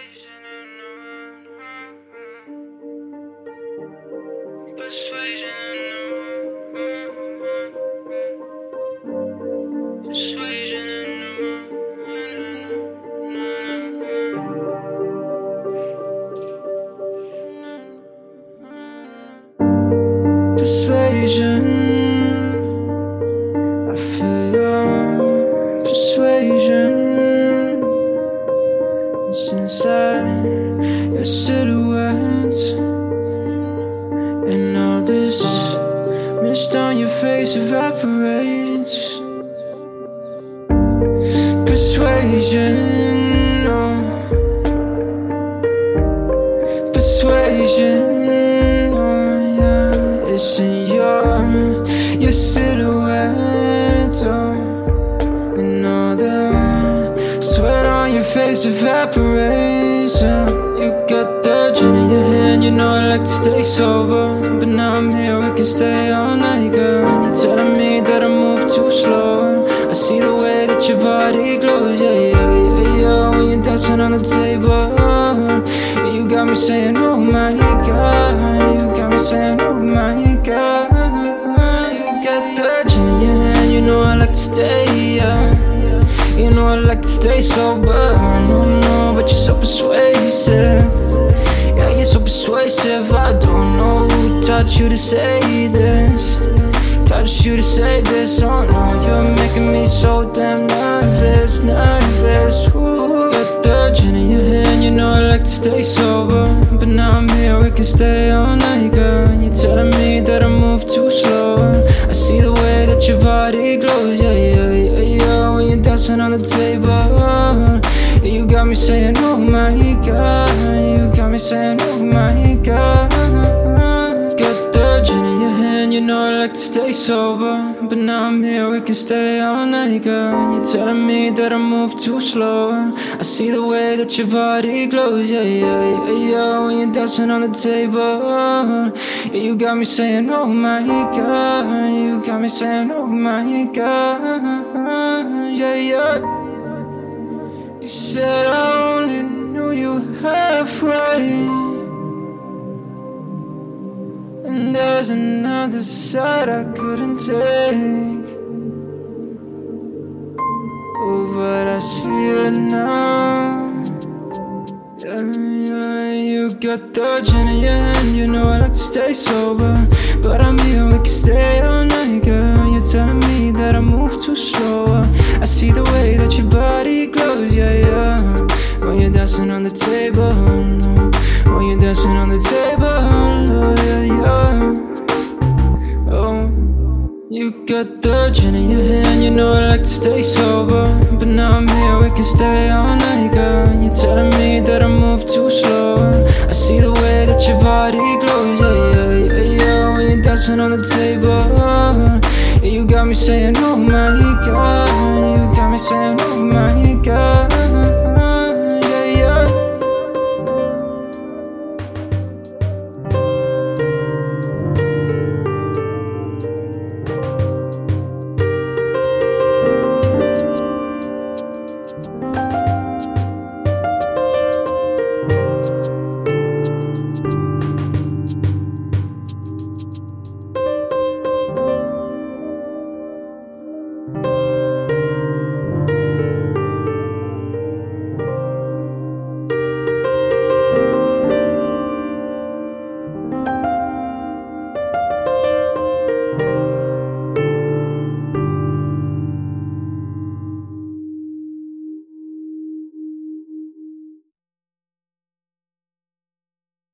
Persuasion and persuasion. I feel your persuasion. It's inside your silhouette, and all this mist on your face evaporates. Persuasion, oh. Persuasion, oh, yeah. It's in your silhouette, oh. And all the sweat on your face evaporates, oh. You got that gin in your hand, you know I like to stay sober, but now I'm here, we can stay all night, girl. You're telling me that I move too slow. I see the way that your body glows, yeah, yeah, yeah, yeah. When you're dancing on the table, yeah, you got me saying, oh my God. You got me saying, oh my God. You got the gin in your hand, you know I like to stay, yeah. You know I like to stay sober, no, but you're so persuasive. Yeah, you're so persuasive. I don't know who taught you to say this. Touch you to say this, oh no. You're making me so damn nervous, nervous. Ooh. Got the gin in your hand, you know I like to stay sober, but now I'm here, we can stay all night, girl. You're telling me that I move too slow. I see the way that your body glows, yeah, yeah, yeah, yeah. When you're dancing on the table, yeah, you got me saying, oh my God. You got me saying, oh my God. Got the gin in your hand, you know I like to stay sober, but now I'm here, we can stay all night, girl. You're telling me that I move too slow. I see the way that your body glows, yeah, yeah, yeah, yeah. When you're dancing on the table, yeah, you got me saying, oh my God. You got me saying, oh my God. Yeah, yeah. You said I only knew you halfway, and there's another side I couldn't take. Oh, but I see it now. Yeah, you got the gin in your hand, you know I like to stay sober, but I'm here, we can stay all night, girl. You're telling me that I move too slow. I see the way that your body glows, yeah, yeah. When you're dancing on the table, when you're dancing on the table, yeah, yeah. Oh, you got the gin in your hand, you know I like to stay sober, but now I'm here, we can stay all night, girl. You're telling me that I move too slow. I see the way that your body glows, yeah, yeah, yeah, yeah. When you're dancing on the table, yeah, you got me saying, oh my God. You got me saying, oh my God.